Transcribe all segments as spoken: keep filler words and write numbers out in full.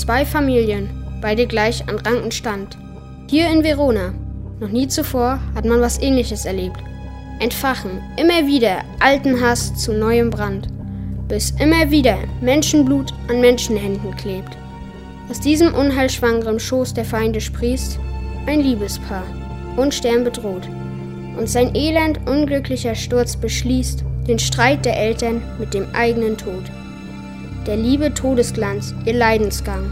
Zwei Familien, beide gleich an Rang und Stand. Hier in Verona. Noch nie zuvor hat man was Ähnliches erlebt. Entfachen immer wieder alten Hass zu neuem Brand, bis immer wieder Menschenblut an Menschenhänden klebt. Aus diesem unheilschwangeren Schoß der Feinde sprießt ein Liebespaar, unsternbedroht, und sein elend unglücklicher Sturz beschließt den Streit der Eltern mit dem eigenen Tod. Der Liebe Todesglanz, ihr Leidensgang,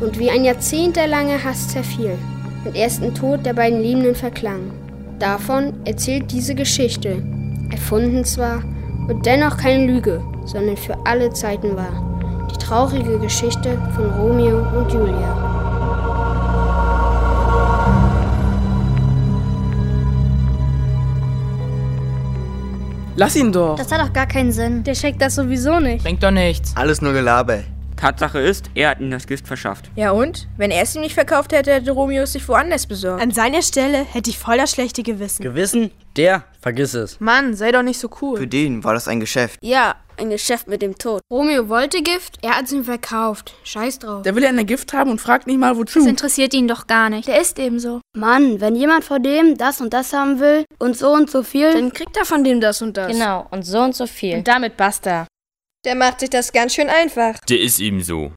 und wie ein jahrzehntelanger Hass zerfiel und erst im Tod der beiden Liebenden verklang. Davon erzählt diese Geschichte, erfunden zwar und dennoch keine Lüge, sondern für alle Zeiten wahr. Die traurige Geschichte von Romeo und Julia. Lass ihn doch! Das hat doch gar keinen Sinn. Der checkt das sowieso nicht. Bringt doch nichts. Alles nur Gelaber. Tatsache ist, er hat ihm das Gift verschafft. Ja und? Wenn er es ihm nicht verkauft hätte, hätte Romeo es sich woanders besorgt. An seiner Stelle hätte ich voll das schlechte Gewissen. Gewissen? Der? Vergiss es. Mann, sei doch nicht so cool. Für den war das ein Geschäft. Ja, ein Geschäft mit dem Tod. Romeo wollte Gift, er hat es ihm verkauft. Scheiß drauf. Der will ja ein Gift haben und fragt nicht mal wozu. Das interessiert ihn doch gar nicht. Der ist eben so. Mann, wenn jemand von dem das und das haben will und so und so viel, dann kriegt er von dem das und das. Genau, und so und so viel. Und damit basta. Der macht sich das ganz schön einfach. Der ist eben so.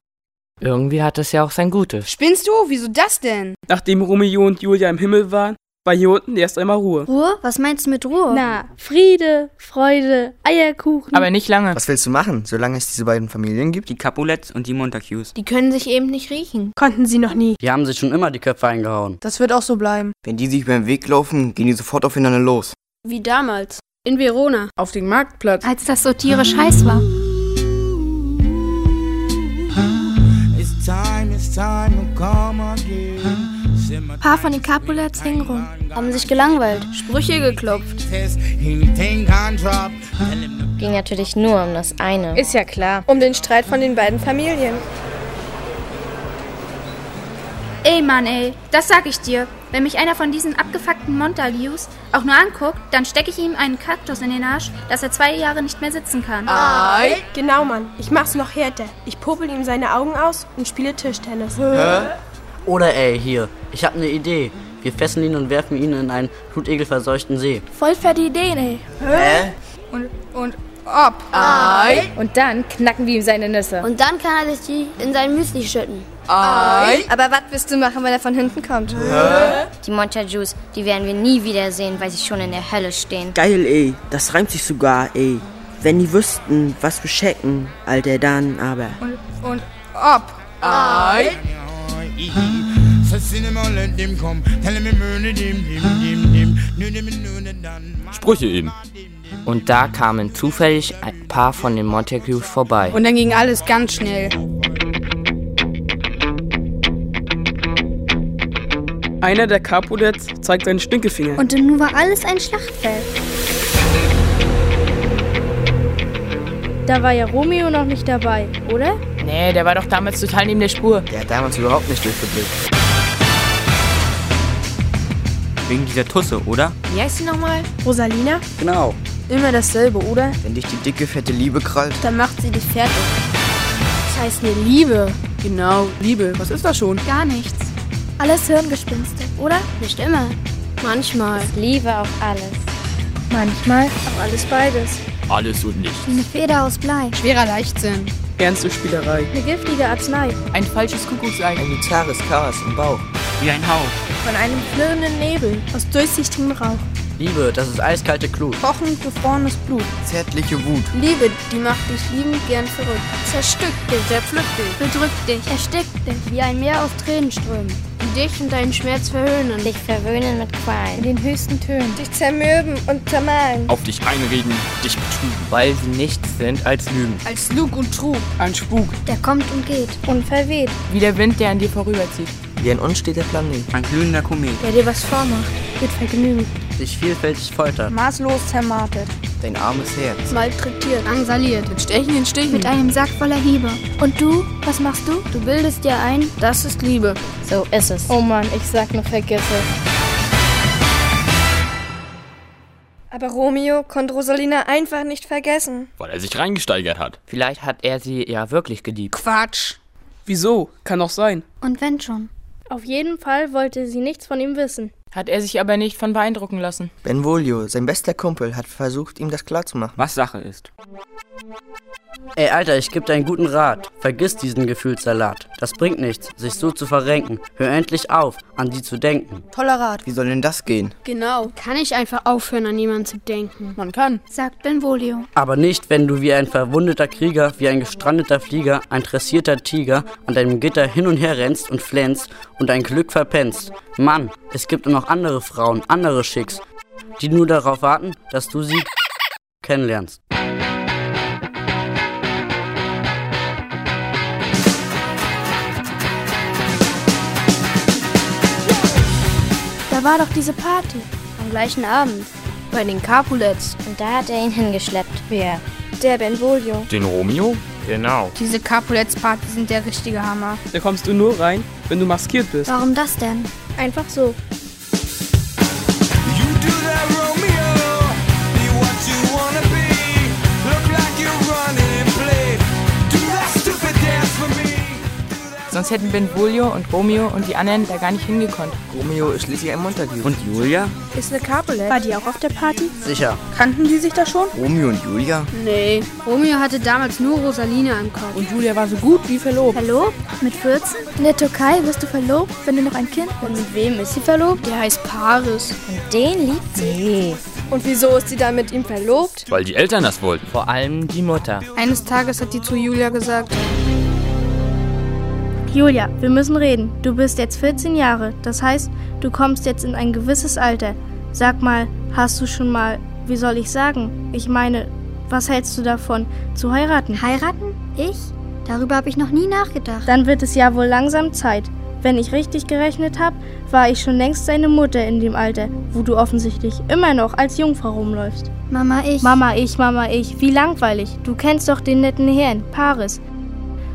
Irgendwie hat das ja auch sein Gutes. Spinnst du? Wieso das denn? Nachdem Romeo und Julia im Himmel waren, war hier unten erst einmal Ruhe. Ruhe? Was meinst du mit Ruhe? Na, Friede, Freude, Eierkuchen. Aber nicht lange. Was willst du machen, solange es diese beiden Familien gibt? Die Capulets und die Montagues. Die können sich eben nicht riechen. Konnten sie noch nie. Die haben sich schon immer die Köpfe eingehauen. Das wird auch so bleiben. Wenn die sich über den Weg laufen, gehen die sofort aufeinander los. Wie damals. In Verona. Auf dem Marktplatz. Als das so tierisch heiß war. Ein paar von den Capulets hingen rum, haben sich gelangweilt, Sprüche geklopft. Ging natürlich nur um das eine. Ist ja klar, um den Streit von den beiden Familien. Ey Mann ey, das sag ich dir. Wenn mich einer von diesen abgefuckten Montagues auch nur anguckt, dann stecke ich ihm einen Kaktus in den Arsch, dass er zwei Jahre nicht mehr sitzen kann. Ei. Genau, Mann. Ich mach's noch härter. Ich popel ihm seine Augen aus und spiele Tischtennis. Hä? Oder ey, hier. Ich hab ne Idee. Wir fesseln ihn und werfen ihn in einen blutegelverseuchten See. Voll fette Ideen, ey. Hä? Und, und ob. Ei. Und dann knacken wir ihm seine Nüsse. Und dann kann er sich die in sein Müsli schütten. Ei. Aber was wirst du machen, wenn er von hinten kommt? Hä? Die Montagues, die werden wir nie wiedersehen, weil sie schon in der Hölle stehen. Geil, ey. Das reimt sich sogar, ey. Wenn die wüssten, was wir checken, Alter, dann aber. Und, und ob. Ei. Sprüche eben. Und da kamen zufällig ein paar von den Montagues vorbei. Und dann ging alles ganz schnell. Einer der Capulets zeigt seinen Stinkefinger. Und nun war alles ein Schlachtfeld. Da war ja Romeo noch nicht dabei, oder? Nee, der war doch damals total neben der Spur. Der hat damals überhaupt nicht durchgeblickt. Wegen dieser Tusse, oder? Wie heißt sie nochmal? Rosalina? Genau. Immer dasselbe, oder? Wenn dich die dicke, fette Liebe krallt, dann macht sie dich fertig. Das heißt eine Liebe. Genau, Liebe. Was ist das schon? Gar nichts. Alles Hirngespinste, oder? Nicht immer. Manchmal. Ich liebe auf alles. Manchmal auf alles beides. Alles und nichts. Eine Feder aus Blei. Schwerer Leichtsinn. Ernste Spielerei. Eine giftige Arznei. Ein falsches Kuckucksei. Ein bizarres Chaos im Bauch. Wie ein Hauch. Von einem flirrenden Nebel. Aus durchsichtigem Rauch. Liebe, das ist eiskalte Glut. Kochend gefrorenes Blut. Zärtliche Wut. Liebe, die macht dich liebend gern verrückt. Zerstückt dich, zerpflückt dich, bedrückt dich, erstickt dich, wie ein Meer aus Tränen strömt. Dich und deinen Schmerz verhöhnen. Dich verwöhnen mit Qualen. In den höchsten Tönen. Dich zermürben und zermahlen. Auf dich einreden, dich betrügen. Weil sie nichts sind als Lügen. Als Lug und Trug. Ein Spuk. Der kommt und geht. Unverweht. Wie der Wind, der an dir vorüberzieht. Wie ein unsteter Planet. Ein glühender Komet. Der dir was vormacht, wird vergnügt. Dich vielfältig foltert. Maßlos zermartet. Dein armes Herz. Malträtiert. Angsaliert. Mit stechenden Stichen. Mit einem Sack voller Hiebe. Und du? Was machst du? Du bildest dir ein, das ist Liebe. So ist es. Oh Mann, ich sag nur vergiss es. Aber Romeo konnte Rosalina einfach nicht vergessen. Weil er sich reingesteigert hat. Vielleicht hat er sie ja wirklich geliebt. Quatsch. Wieso? Kann doch sein. Und wenn schon? Auf jeden Fall wollte sie nichts von ihm wissen. Hat er sich aber nicht von beeindrucken lassen. Benvolio, sein bester Kumpel, hat versucht, ihm das klarzumachen. Was Sache ist. Ey, Alter, ich geb dir einen guten Rat. Vergiss diesen Gefühlssalat. Das bringt nichts, sich so zu verrenken. Hör endlich auf, an die zu denken. Toller Rat. Wie soll denn das gehen? Genau. Kann ich einfach aufhören, an jemanden zu denken? Man kann, sagt Benvolio. Aber nicht, wenn du wie ein verwundeter Krieger, wie ein gestrandeter Flieger, ein dressierter Tiger an deinem Gitter hin und her rennst und flänzt und dein Glück verpennst. Mann, es gibt noch andere Frauen, andere Schicks, die nur darauf warten, dass du sie kennenlernst. Da war doch diese Party am gleichen Abend bei den Capulets. Und da hat er ihn hingeschleppt. Wer? Der Benvolio. Den Romeo? Genau. Diese Capulets-Party sind der richtige Hammer. Da kommst du nur rein, wenn du maskiert bist. Warum das denn? Einfach so. Sonst hätten Benvolio und Romeo und die anderen da gar nicht hingekonnt. Romeo ist schließlich ein Montague. Und Julia? Ist eine Capulet. War die auch auf der Party? Sicher. Kannten die sich da schon? Romeo und Julia? Nee. Romeo hatte damals nur Rosalina im Kopf. Und Julia war so gut wie verlobt. Verlobt? Mit vierzehn? In der Türkei wirst du verlobt, wenn du noch ein Kind bist. Und mit wem ist sie verlobt? Der heißt Paris. Und den liebt sie? Nee. Und wieso ist sie dann mit ihm verlobt? Weil die Eltern das wollten. Vor allem die Mutter. Eines Tages hat die zu Julia gesagt: Julia, wir müssen reden. Du bist jetzt vierzehn Jahre. Das heißt, du kommst jetzt in ein gewisses Alter. Sag mal, hast du schon mal, wie soll ich sagen? Ich meine, was hältst du davon, zu heiraten? Heiraten? Ich? Darüber habe ich noch nie nachgedacht. Dann wird es ja wohl langsam Zeit. Wenn ich richtig gerechnet habe, war ich schon längst seine Mutter in dem Alter, wo du offensichtlich immer noch als Jungfrau rumläufst. Mama, ich. Mama, ich, Mama, ich. Wie langweilig. Du kennst doch den netten Herrn, Paris.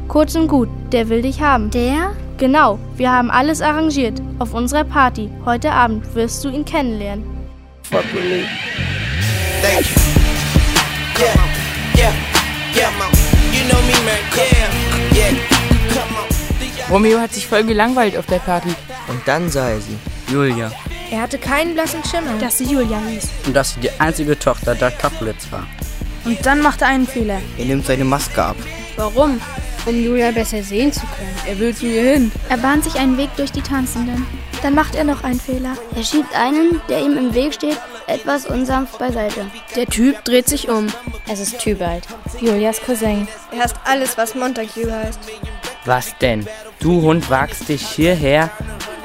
Kurz und gut, der will dich haben. Der? Genau, wir haben alles arrangiert. Auf unserer Party, heute Abend, wirst du ihn kennenlernen. Romeo hat sich voll gelangweilt auf der Party. Und dann sah er sie, Julia. Er hatte keinen blassen Schimmer, dass sie Julia hieß. Und dass sie die einzige Tochter der Capulets war. Und dann macht er einen Fehler. Er nimmt seine Maske ab. Warum? Um Julia besser sehen zu können. Er will zu ihr hin. Er bahnt sich einen Weg durch die Tanzenden. Dann macht er noch einen Fehler. Er schiebt einen, der ihm im Weg steht, etwas unsanft beiseite. Der Typ dreht sich um. Es ist Tybalt, Julias Cousin. Er hasst alles, was Montague heißt. Was denn? Du Hund wagst dich hierher?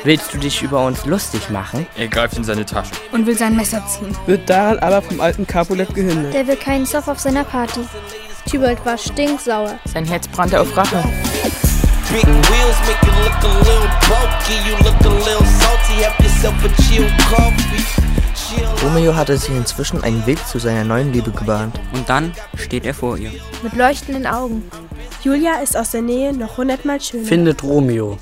Willst du dich über uns lustig machen? Er greift in seine Tasche und will sein Messer ziehen. Wird daran aber vom alten Capulet gehindert. Der will keinen Zoff auf seiner Party. Tybalt war stinksauer. Sein Herz brannte auf Rache. Romeo hatte sich inzwischen einen Weg zu seiner neuen Liebe gebahnt. Und dann steht er vor ihr. Mit leuchtenden Augen. Julia ist aus der Nähe noch hundertmal schöner. Findet Romeo.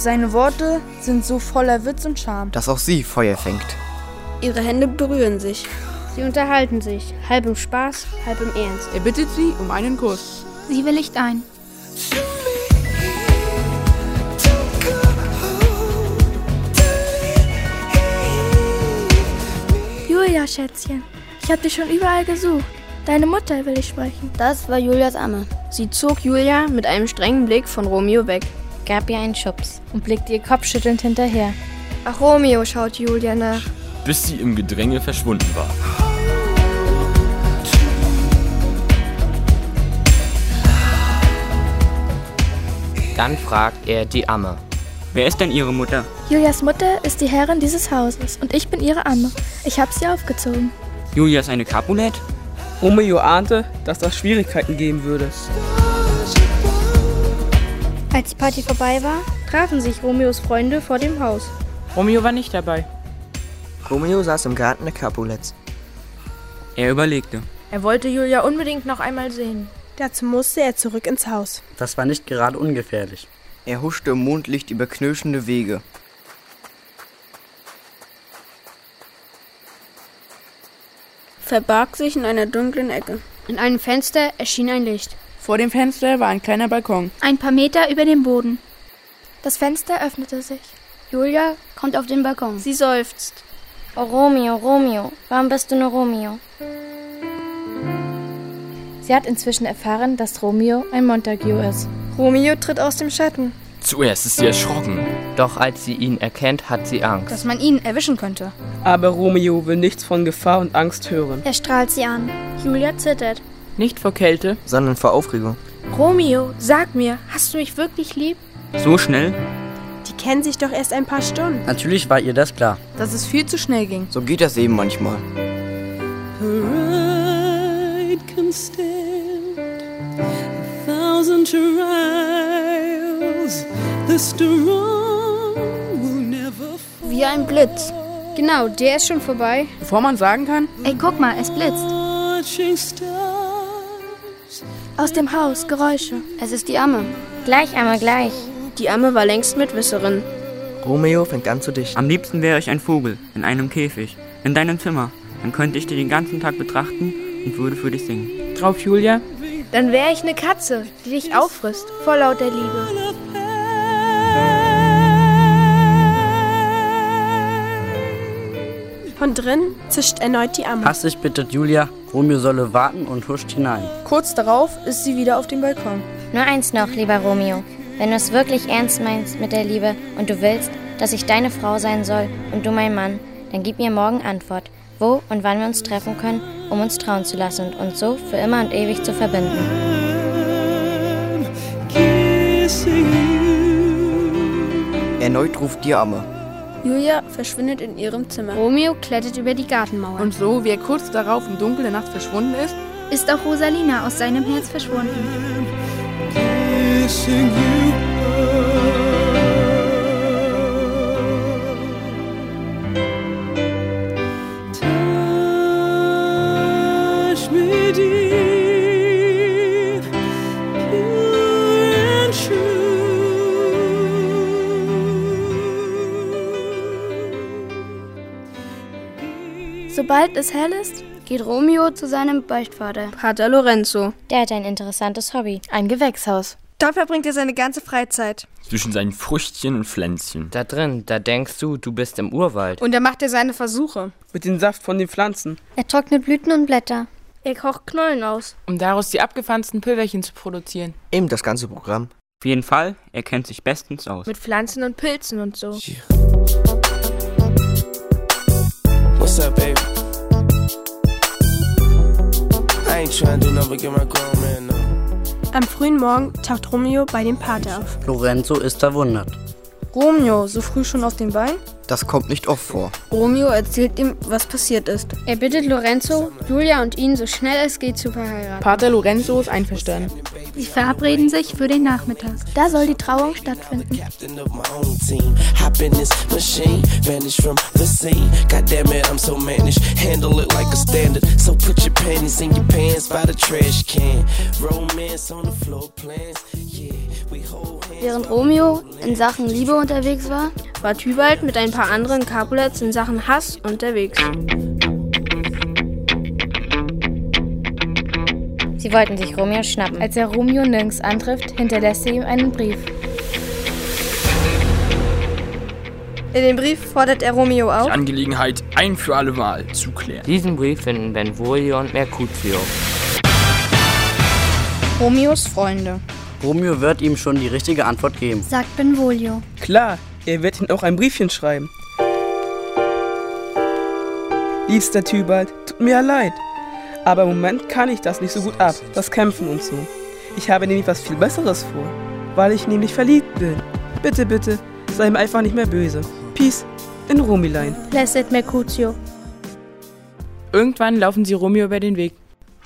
Seine Worte sind so voller Witz und Charme, dass auch sie Feuer fängt. Ihre Hände berühren sich. Sie unterhalten sich, halb im Spaß, halb im Ernst. Er bittet sie um einen Kuss. Sie willigt ein. Julia, Schätzchen, ich hab dich schon überall gesucht. Deine Mutter will ich sprechen. Das war Julias Amme. Sie zog Julia mit einem strengen Blick von Romeo weg. Gab ihr einen Schubs und blickte ihr kopfschüttelnd hinterher. Ach, Romeo schaut Julia nach. Bis sie im Gedränge verschwunden war. Dann fragt er die Amme. Wer ist denn ihre Mutter? Julias Mutter ist die Herrin dieses Hauses und ich bin ihre Amme. Ich habe sie aufgezogen. Julia ist eine Capulet? Romeo ahnte, dass das Schwierigkeiten geben würde. Als die Party vorbei war, trafen sich Romeos Freunde vor dem Haus. Romeo war nicht dabei. Romeo saß im Garten der Capulets. Er überlegte. Er wollte Julia unbedingt noch einmal sehen. Dazu musste er zurück ins Haus. Das war nicht gerade ungefährlich. Er huschte im Mondlicht über knirschende Wege. Verbarg sich in einer dunklen Ecke. In einem Fenster erschien ein Licht. Vor dem Fenster war ein kleiner Balkon. Ein paar Meter über dem Boden. Das Fenster öffnete sich. Julia kommt auf den Balkon. Sie seufzt. Oh Romeo, Romeo, warum bist du nur Romeo? Sie hat inzwischen erfahren, dass Romeo ein Montague ist. Romeo tritt aus dem Schatten. Zuerst ist sie erschrocken. Doch als sie ihn erkennt, hat sie Angst. Dass man ihn erwischen könnte. Aber Romeo will nichts von Gefahr und Angst hören. Er strahlt sie an. Julia zittert. Nicht vor Kälte, sondern vor Aufregung. Romeo, sag mir, hast du mich wirklich lieb? So schnell? Die kennen sich doch erst ein paar Stunden. Natürlich war ihr das klar. Dass es viel zu schnell ging. So geht das eben manchmal. Pride can stand a thousand trials. The storm will never fall. Wie ein Blitz. Genau, der ist schon vorbei. Bevor man sagen kann. Ey, guck mal, es blitzt. Aus dem Haus, Geräusche. Es ist die Amme. Gleich, Amme, gleich. Die Amme war längst Mitwisserin. Romeo fängt an zu dichten. Am liebsten wäre ich ein Vogel, in einem Käfig, in deinem Zimmer. Dann könnte ich dir den ganzen Tag betrachten und würde für dich singen. Drauf, Julia? Dann wäre ich eine Katze, die dich auffrisst, vor lauter Liebe. Von drin zischt erneut die Amme. Hastig bittet Julia, Romeo solle warten und huscht hinein. Kurz darauf ist sie wieder auf dem Balkon. Nur eins noch, lieber Romeo. Wenn du es wirklich ernst meinst mit der Liebe und du willst, dass ich deine Frau sein soll und du mein Mann, dann gib mir morgen Antwort, wo und wann wir uns treffen können, um uns trauen zu lassen und uns so für immer und ewig zu verbinden. Erneut ruft die Amme. Julia verschwindet in ihrem Zimmer. Romeo klettert über die Gartenmauer. Und so, wie er kurz darauf im Dunkel der Nacht verschwunden ist, ist auch Rosalina aus seinem Herz verschwunden. Sobald es hell ist, geht Romeo zu seinem Beichtvater, Pater Lorenzo. Der hat ein interessantes Hobby, ein Gewächshaus. Dort verbringt er seine ganze Freizeit. Zwischen seinen Früchtchen und Pflänzchen. Da drin, da denkst du, du bist im Urwald. Und da macht er seine Versuche. Mit dem Saft von den Pflanzen. Er trocknet Blüten und Blätter. Er kocht Knollen aus. Um daraus die abgefanzten Pülverchen zu produzieren. Eben das ganze Programm. Auf jeden Fall, er kennt sich bestens aus. Mit Pflanzen und Pilzen und so. Yeah. What's up, baby? I ain't trying to never get my grown man, no. Am frühen Morgen taucht Romeo bei dem Pater auf. Lorenzo ist verwundert. Romeo, so früh schon auf den Beinen? Das kommt nicht oft vor. Romeo erzählt ihm, was passiert ist. Er bittet Lorenzo, Julia und ihn so schnell es geht zu verheiraten. Pater Lorenzo ist einverstanden. Sie verabreden sich für den Nachmittag. Da soll die Trauung stattfinden. Während Romeo in Sachen Liebe unterwegs war, war Tybalt mit ein paar anderen Capulets in Sachen Hass unterwegs. Sie wollten sich Romeo schnappen. Als er Romeo nirgends antrifft, hinterlässt er ihm einen Brief. In dem Brief fordert er Romeo auf, die Angelegenheit ein für alle Mal zu klären. Diesen Brief finden Benvolio und Mercutio. Romeos Freunde. Romeo wird ihm schon die richtige Antwort geben, sagt Benvolio. Klar, er wird ihm auch ein Briefchen schreiben. Liebster Tybalt, tut mir leid, aber im Moment kann ich das nicht so gut ab, das Kämpfen und so. Ich habe nämlich was viel Besseres vor, weil ich nämlich verliebt bin. Bitte, bitte, sei mir einfach nicht mehr böse. Peace, in Romilein. Blessed Mercutio. Irgendwann laufen sie Romeo über den Weg.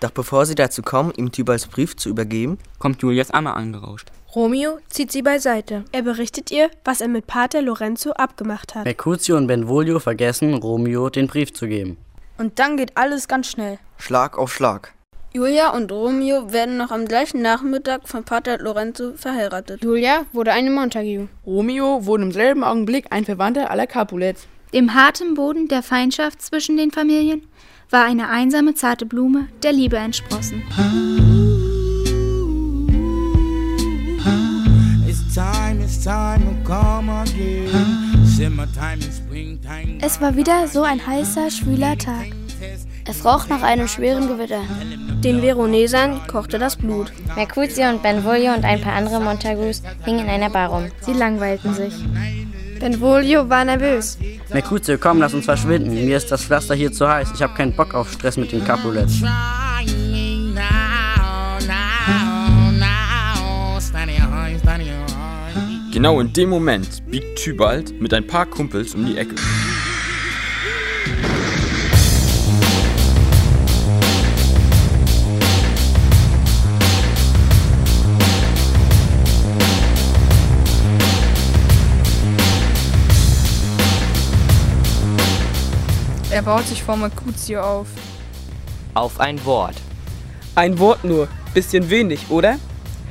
Doch bevor sie dazu kommen, ihm Tybalts Brief zu übergeben, kommt Julias Amme angerauscht. Romeo zieht sie beiseite. Er berichtet ihr, was er mit Pater Lorenzo abgemacht hat. Mercutio und Benvolio vergessen, Romeo den Brief zu geben. Und dann geht alles ganz schnell. Schlag auf Schlag. Julia und Romeo werden noch am gleichen Nachmittag von Pater Lorenzo verheiratet. Julia wurde eine Montague. Romeo wurde im selben Augenblick ein Verwandter aller Capulets. Im harten Boden der Feindschaft zwischen den Familien war eine einsame, zarte Blume der Liebe entsprossen. Es war wieder so ein heißer, schwüler Tag. Es roch nach einem schweren Gewitter. Den Veronesern kochte das Blut. Mercutio und Benvolio und ein paar andere Montagues hingen in einer Bar rum. Sie langweilten sich. Benvolio war nervös. Mercutio, komm, lass uns verschwinden. Mir ist das Pflaster hier zu heiß. Ich habe keinen Bock auf Stress mit den Capulets. Genau in dem Moment biegt Tybalt mit ein paar Kumpels um die Ecke. Er baut sich vor Mercutio auf. Auf ein Wort. Ein Wort nur. Bisschen wenig, oder?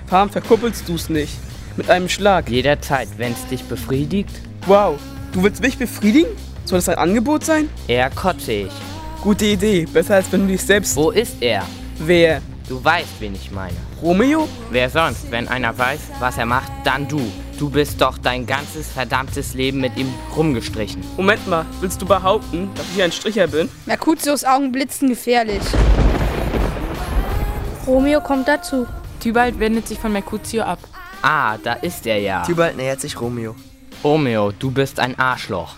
Harm verkuppelst du's nicht. Mit einem Schlag. Jederzeit, wenn's dich befriedigt. Wow, du willst mich befriedigen? Soll das ein Angebot sein? Er kotze ich. Gute Idee. Besser als wenn du dich selbst... Wo ist er? Wer? Du weißt, wen ich meine. Romeo? Wer sonst? Wenn einer weiß, was er macht, dann du. Du bist doch dein ganzes verdammtes Leben mit ihm rumgestrichen. Moment mal, willst du behaupten, dass ich ein Stricher bin? Mercutios Augen blitzen gefährlich. Romeo kommt dazu. Tybalt wendet sich von Mercutio ab. Ah, da ist er ja. Tybalt nähert sich Romeo. Romeo, du bist ein Arschloch.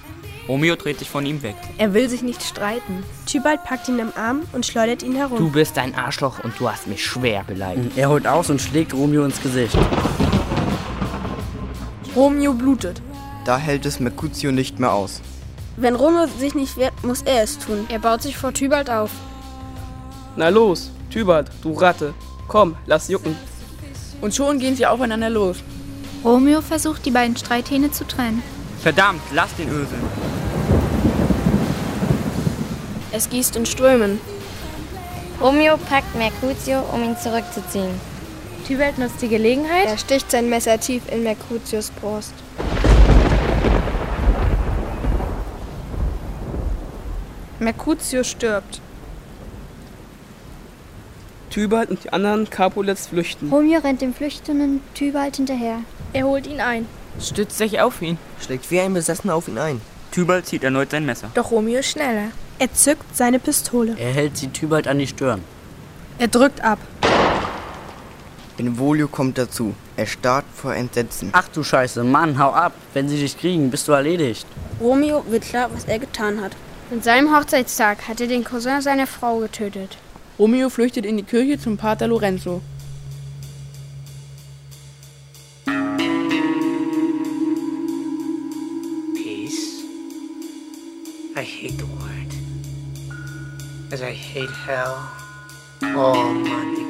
Romeo dreht sich von ihm weg. Er will sich nicht streiten. Tybalt packt ihn am Arm und schleudert ihn herum. Du bist ein Arschloch und du hast mich schwer beleidigt. Er holt aus und schlägt Romeo ins Gesicht. Romeo blutet. Da hält es Mercutio nicht mehr aus. Wenn Romeo sich nicht wehrt, muss er es tun. Er baut sich vor Tybalt auf. Na los, Tybalt, du Ratte. Komm, lass jucken. Und schon gehen sie aufeinander los. Romeo versucht, die beiden Streithähne zu trennen. Verdammt, lass den Ösel. Es gießt in Strömen. Romeo packt Mercutio, um ihn zurückzuziehen. Tybalt nutzt die Gelegenheit. Er sticht sein Messer tief in Mercutios Brust. Mercutio stirbt. Tybalt und die anderen Capulets flüchten. Romeo rennt dem flüchtenden Tybalt hinterher. Er holt ihn ein. Stützt sich auf ihn. Schlägt wie ein Besessener auf ihn ein. Tybalt zieht erneut sein Messer. Doch Romeo ist schneller. Er zückt seine Pistole. Er hält sie Tybalt an die Stirn. Er drückt ab. Benvolio kommt dazu. Er starrt vor Entsetzen. Ach du Scheiße, Mann, hau ab. Wenn sie dich kriegen, bist du erledigt. Romeo wird klar, was er getan hat. An seinem Hochzeitstag hat er den Cousin seiner Frau getötet. Romeo flüchtet in die Kirche zum Pater Lorenzo. Peace? I hate the word. As I hate hell. All Montagues.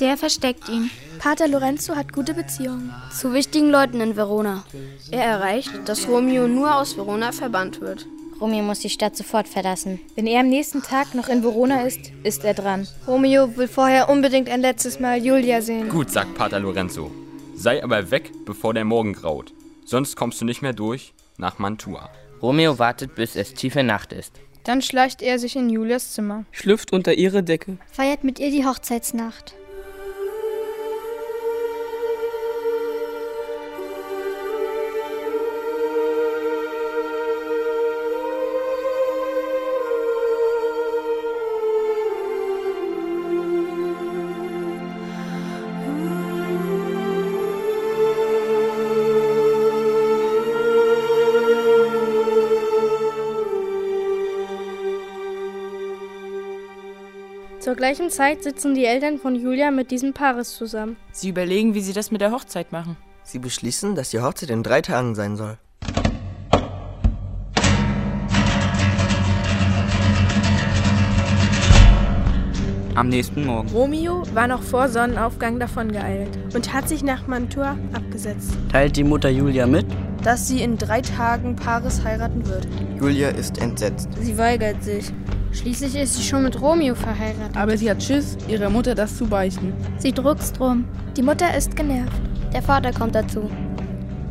Der versteckt ihn. Pater Lorenzo hat gute Beziehungen zu wichtigen Leuten in Verona. Er erreicht, dass Romeo nur aus Verona verbannt wird. Romeo muss die Stadt sofort verlassen. Wenn er am nächsten Tag noch in Verona ist, ist er dran. Romeo will vorher unbedingt ein letztes Mal Julia sehen. Gut, sagt Pater Lorenzo. Sei aber weg, bevor der Morgen graut. Sonst kommst du nicht mehr durch nach Mantua. Romeo wartet, bis es tiefe Nacht ist. Dann schleicht er sich in Julias Zimmer. Schlüpft unter ihre Decke. Feiert mit ihr die Hochzeitsnacht. Zur gleichen Zeit sitzen die Eltern von Julia mit diesem Paris zusammen. Sie überlegen, wie sie das mit der Hochzeit machen. Sie beschließen, dass die Hochzeit in drei Tagen sein soll. am nächsten Morgen. Romeo war noch vor Sonnenaufgang davongeeilt und hat sich nach Mantua abgesetzt. Teilt die Mutter Julia mit, dass sie in drei Tagen Paris heiraten wird. Julia ist entsetzt. Sie weigert sich. Schließlich ist sie schon mit Romeo verheiratet. Aber sie hat Schiss, ihrer Mutter das zu beichten. Sie druckst drum. Die Mutter ist genervt. Der Vater kommt dazu.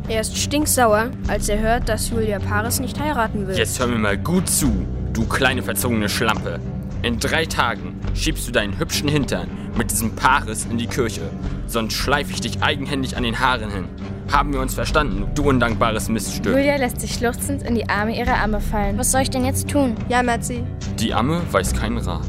Er ist stinksauer, als er hört, dass Julia Paris nicht heiraten will. Jetzt hör mir mal gut zu, du kleine verzogene Schlampe. In drei Tagen schiebst du deinen hübschen Hintern mit diesem Paris in die Kirche. Sonst schleife ich dich eigenhändig an den Haaren hin. Haben wir uns verstanden, du undankbares Miststück. Julia lässt sich schluchzend in die Arme ihrer Amme fallen. Was soll ich denn jetzt tun? Ja, Merzi. Die Amme weiß keinen Rat.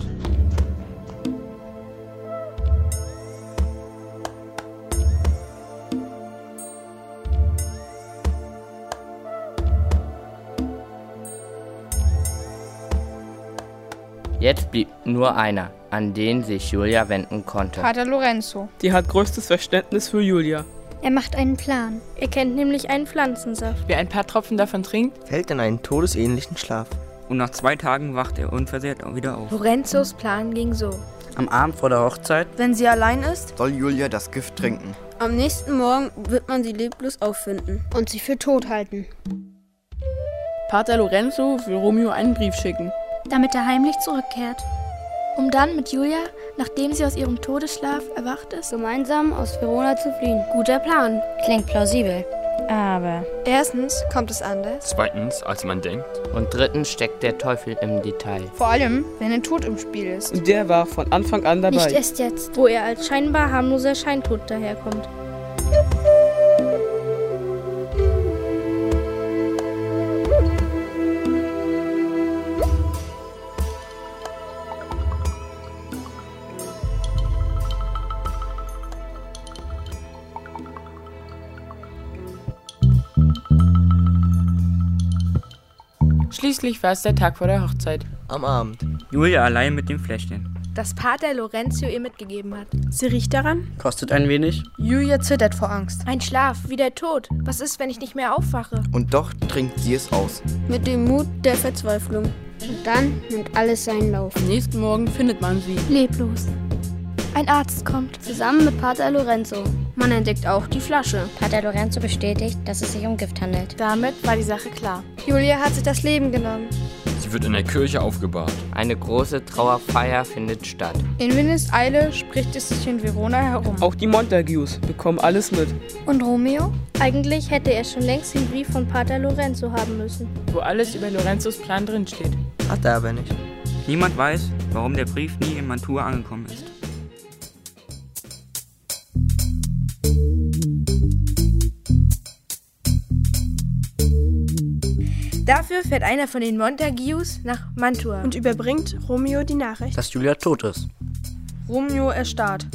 Jetzt blieb nur einer, an den sich Julia wenden konnte. Pater Lorenzo. Die hat größtes Verständnis für Julia. Er macht einen Plan. Er kennt nämlich einen Pflanzensaft. Wer ein paar Tropfen davon trinkt, fällt in einen todesähnlichen Schlaf. Und nach zwei Tagen wacht er unversehrt auch wieder auf. Lorenzos Plan ging so. Am Abend vor der Hochzeit, wenn sie allein ist, soll Julia das Gift trinken. Am nächsten Morgen wird man sie leblos auffinden und sie für tot halten. Pater Lorenzo will Romeo einen Brief schicken, damit er heimlich zurückkehrt, um dann mit Julia, nachdem sie aus ihrem Todesschlaf erwacht ist, gemeinsam aus Verona zu fliehen. Guter Plan. Klingt plausibel. Aber erstens kommt es anders, zweitens als man denkt und drittens steckt der Teufel im Detail. Vor allem, wenn ein Tod im Spiel ist. Und der war von Anfang an dabei. Nicht erst jetzt, wo er als scheinbar harmloser Scheintod daherkommt. Schließlich war es der Tag vor der Hochzeit. Am Abend. Julia allein mit dem Fläschchen, das Pater Lorenzo ihr mitgegeben hat. Sie riecht daran. Kostet ein wenig. Julia zittert vor Angst. Ein Schlaf, wie der Tod. Was ist, wenn ich nicht mehr aufwache? Und doch trinkt sie es aus. Mit dem Mut der Verzweiflung. Und dann nimmt alles seinen Lauf. Am nächsten Morgen findet man sie leblos. Ein Arzt kommt. Zusammen mit Pater Lorenzo. Man entdeckt auch die Flasche. Pater Lorenzo bestätigt, dass es sich um Gift handelt. Damit war die Sache klar. Julia hat sich das Leben genommen. Sie wird in der Kirche aufgebahrt. Eine große Trauerfeier findet statt. In Windeseile spricht es sich in Verona herum. Auch die Montagues bekommen alles mit. Und Romeo? Eigentlich hätte er schon längst den Brief von Pater Lorenzo haben müssen, wo alles über Lorenzos Plan drinsteht. Hat er aber nicht. Niemand weiß, warum der Brief nie in Mantua angekommen ist. Dafür fährt einer von den Montagues nach Mantua und überbringt Romeo die Nachricht, dass Julia tot ist. Romeo erstarrt.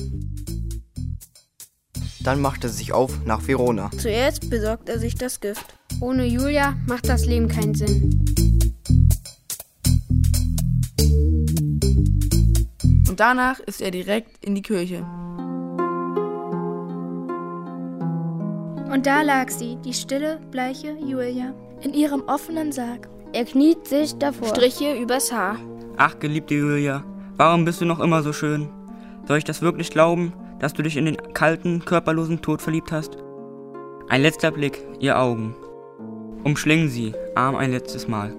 Dann macht er sich auf nach Verona. Zuerst besorgt er sich das Gift. Ohne Julia macht das Leben keinen Sinn. Und danach ist er direkt in die Kirche. Und da lag sie, die stille, bleiche Julia, in ihrem offenen Sarg. Er kniet sich davor. Striche übers Haar. Ach, geliebte Julia, warum bist du noch immer so schön? Soll ich das wirklich glauben, dass du dich in den kalten, körperlosen Tod verliebt hast? Ein letzter Blick, ihr Augen. Umschlingen sie, Arm ein letztes Mal.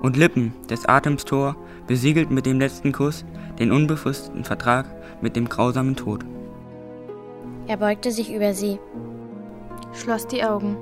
Und Lippen, des Atems Tor, besiegelt mit dem letzten Kuss den unbefristeten Vertrag mit dem grausamen Tod. Er beugte sich über sie, schloss die Augen,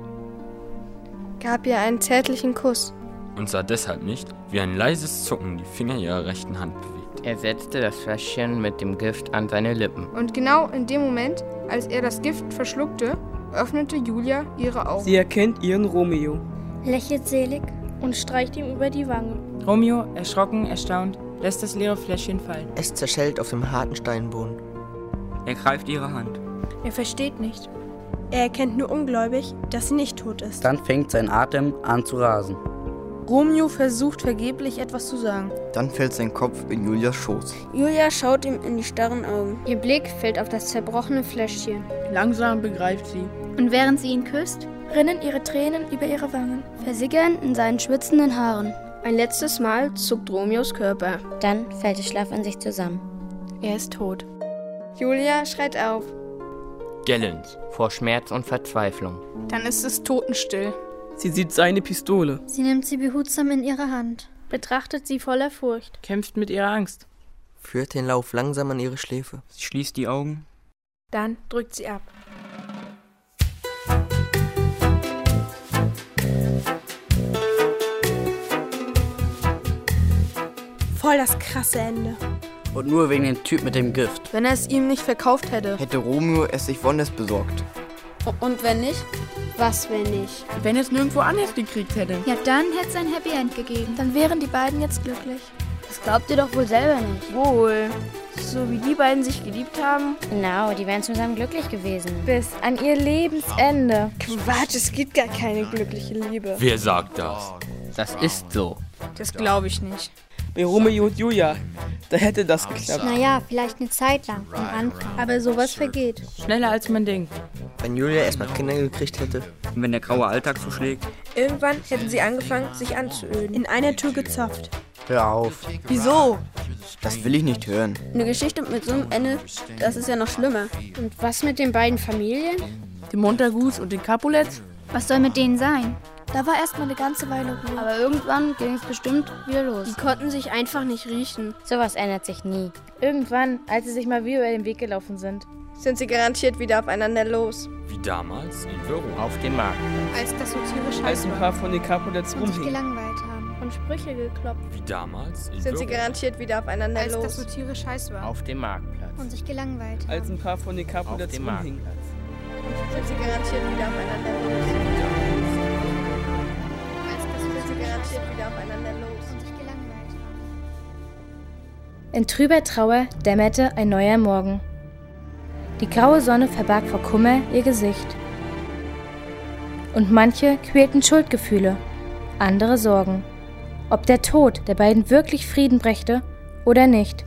gab ihr einen zärtlichen Kuss und sah deshalb nicht, wie ein leises Zucken die Finger ihrer rechten Hand bewegt. Er setzte das Fläschchen mit dem Gift an seine Lippen. Und genau in dem Moment, als er das Gift verschluckte, öffnete Julia ihre Augen. Sie erkennt ihren Romeo, lächelt selig und streicht ihm über die Wange. Romeo, erschrocken, erstaunt, lässt das leere Fläschchen fallen. Es zerschellt auf dem harten Steinboden. Er greift ihre Hand. Er versteht nicht. Er erkennt nur ungläubig, dass sie nicht tot ist. Dann fängt sein Atem an zu rasen. Romeo versucht vergeblich etwas zu sagen. Dann fällt sein Kopf in Julias Schoß. Julia schaut ihm in die starren Augen. Ihr Blick fällt auf das zerbrochene Fläschchen. Langsam begreift sie. Und während sie ihn küsst, rinnen ihre Tränen über ihre Wangen, versickern in seinen schwitzenden Haaren. Ein letztes Mal zuckt Romeos Körper. Dann fällt es schlaff in sich zusammen. Er ist tot. Julia schreit auf. Gellend, vor Schmerz und Verzweiflung. Dann ist es totenstill. Sie sieht seine Pistole. Sie nimmt sie behutsam in ihre Hand, betrachtet sie voller Furcht. Kämpft mit ihrer Angst. Führt den Lauf langsam an ihre Schläfe. Sie schließt die Augen. Dann drückt sie ab. Voll das krasse Ende. Und nur wegen dem Typ mit dem Gift. Wenn er es ihm nicht verkauft hätte. Hätte Romeo es sich woanders besorgt. Und wenn nicht? Was, wenn nicht? Wenn es nirgendwo anders gekriegt hätte. Ja, dann hätte es ein Happy End gegeben. Dann wären die beiden jetzt glücklich. Das glaubt ihr doch wohl selber nicht. Wohl. So wie die beiden sich geliebt haben. Genau, die wären zusammen glücklich gewesen. Bis an ihr Lebensende. Quatsch, es gibt gar keine glückliche Liebe. Wer sagt das? Das ist so. Das glaube ich nicht. Bei Romeo und Julia, da hätte das geklappt. Naja, vielleicht eine Zeit lang, am Anfang. Aber sowas vergeht. Schneller als man denkt. Wenn Julia erstmal Kinder gekriegt hätte. Und wenn der graue Alltag so schlägt. Irgendwann hätten sie angefangen, sich anzuöden. In einer Tür gezapft. Hör auf. Wieso? Das will ich nicht hören. Eine Geschichte mit so einem Ende, das ist ja noch schlimmer. Und was mit den beiden Familien? Den Montagues und den Capulets? Was soll mit denen sein? Da war erstmal eine ganze Weile Ruhe. Aber irgendwann ging es bestimmt wieder los. Die konnten sich einfach nicht riechen. Sowas ändert sich nie. Irgendwann, als sie sich mal wieder über den Weg gelaufen sind, sind sie garantiert wieder aufeinander los. Wie damals in Verona. Auf dem Markt. Als das so tierisch heiß war. Ein paar von den Capulets rumgingen. Und sich gelangweilt haben und Sprüche geklopft. Wie damals in Verona. Sind sie garantiert wieder aufeinander los. Als das so tierisch heiß war. Auf dem Marktplatz. Und sich gelangweilt haben. Als ein paar von den Capulets rumgingen. Sind sie garantiert wieder aufeinander los. Wieder aufeinander los und sich gelangweilt haben. In trüber Trauer dämmerte ein neuer Morgen. Die graue Sonne verbarg vor Kummer ihr Gesicht. Und manche quälten Schuldgefühle, andere Sorgen. Ob der Tod der beiden wirklich Frieden brächte oder nicht.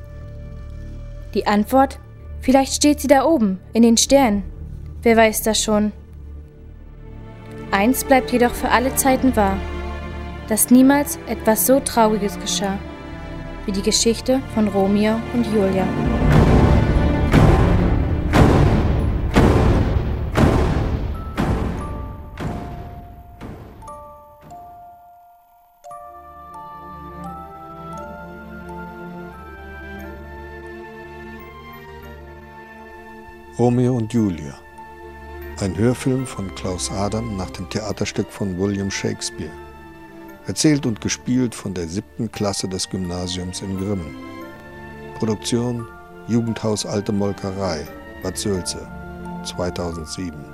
Die Antwort? Vielleicht steht sie da oben, in den Sternen. Wer weiß das schon. Eins bleibt jedoch für alle Zeiten wahr. Dass niemals etwas so Trauriges geschah, wie die Geschichte von Romeo und Julia. Romeo und Julia. Ein Hörfilm von Klaus Adam nach dem Theaterstück von William Shakespeare. Erzählt und gespielt von der siebten Klasse des Gymnasiums in Grimmen. Produktion Jugendhaus Alte Molkerei, Bad Sülze, zweitausendsieben.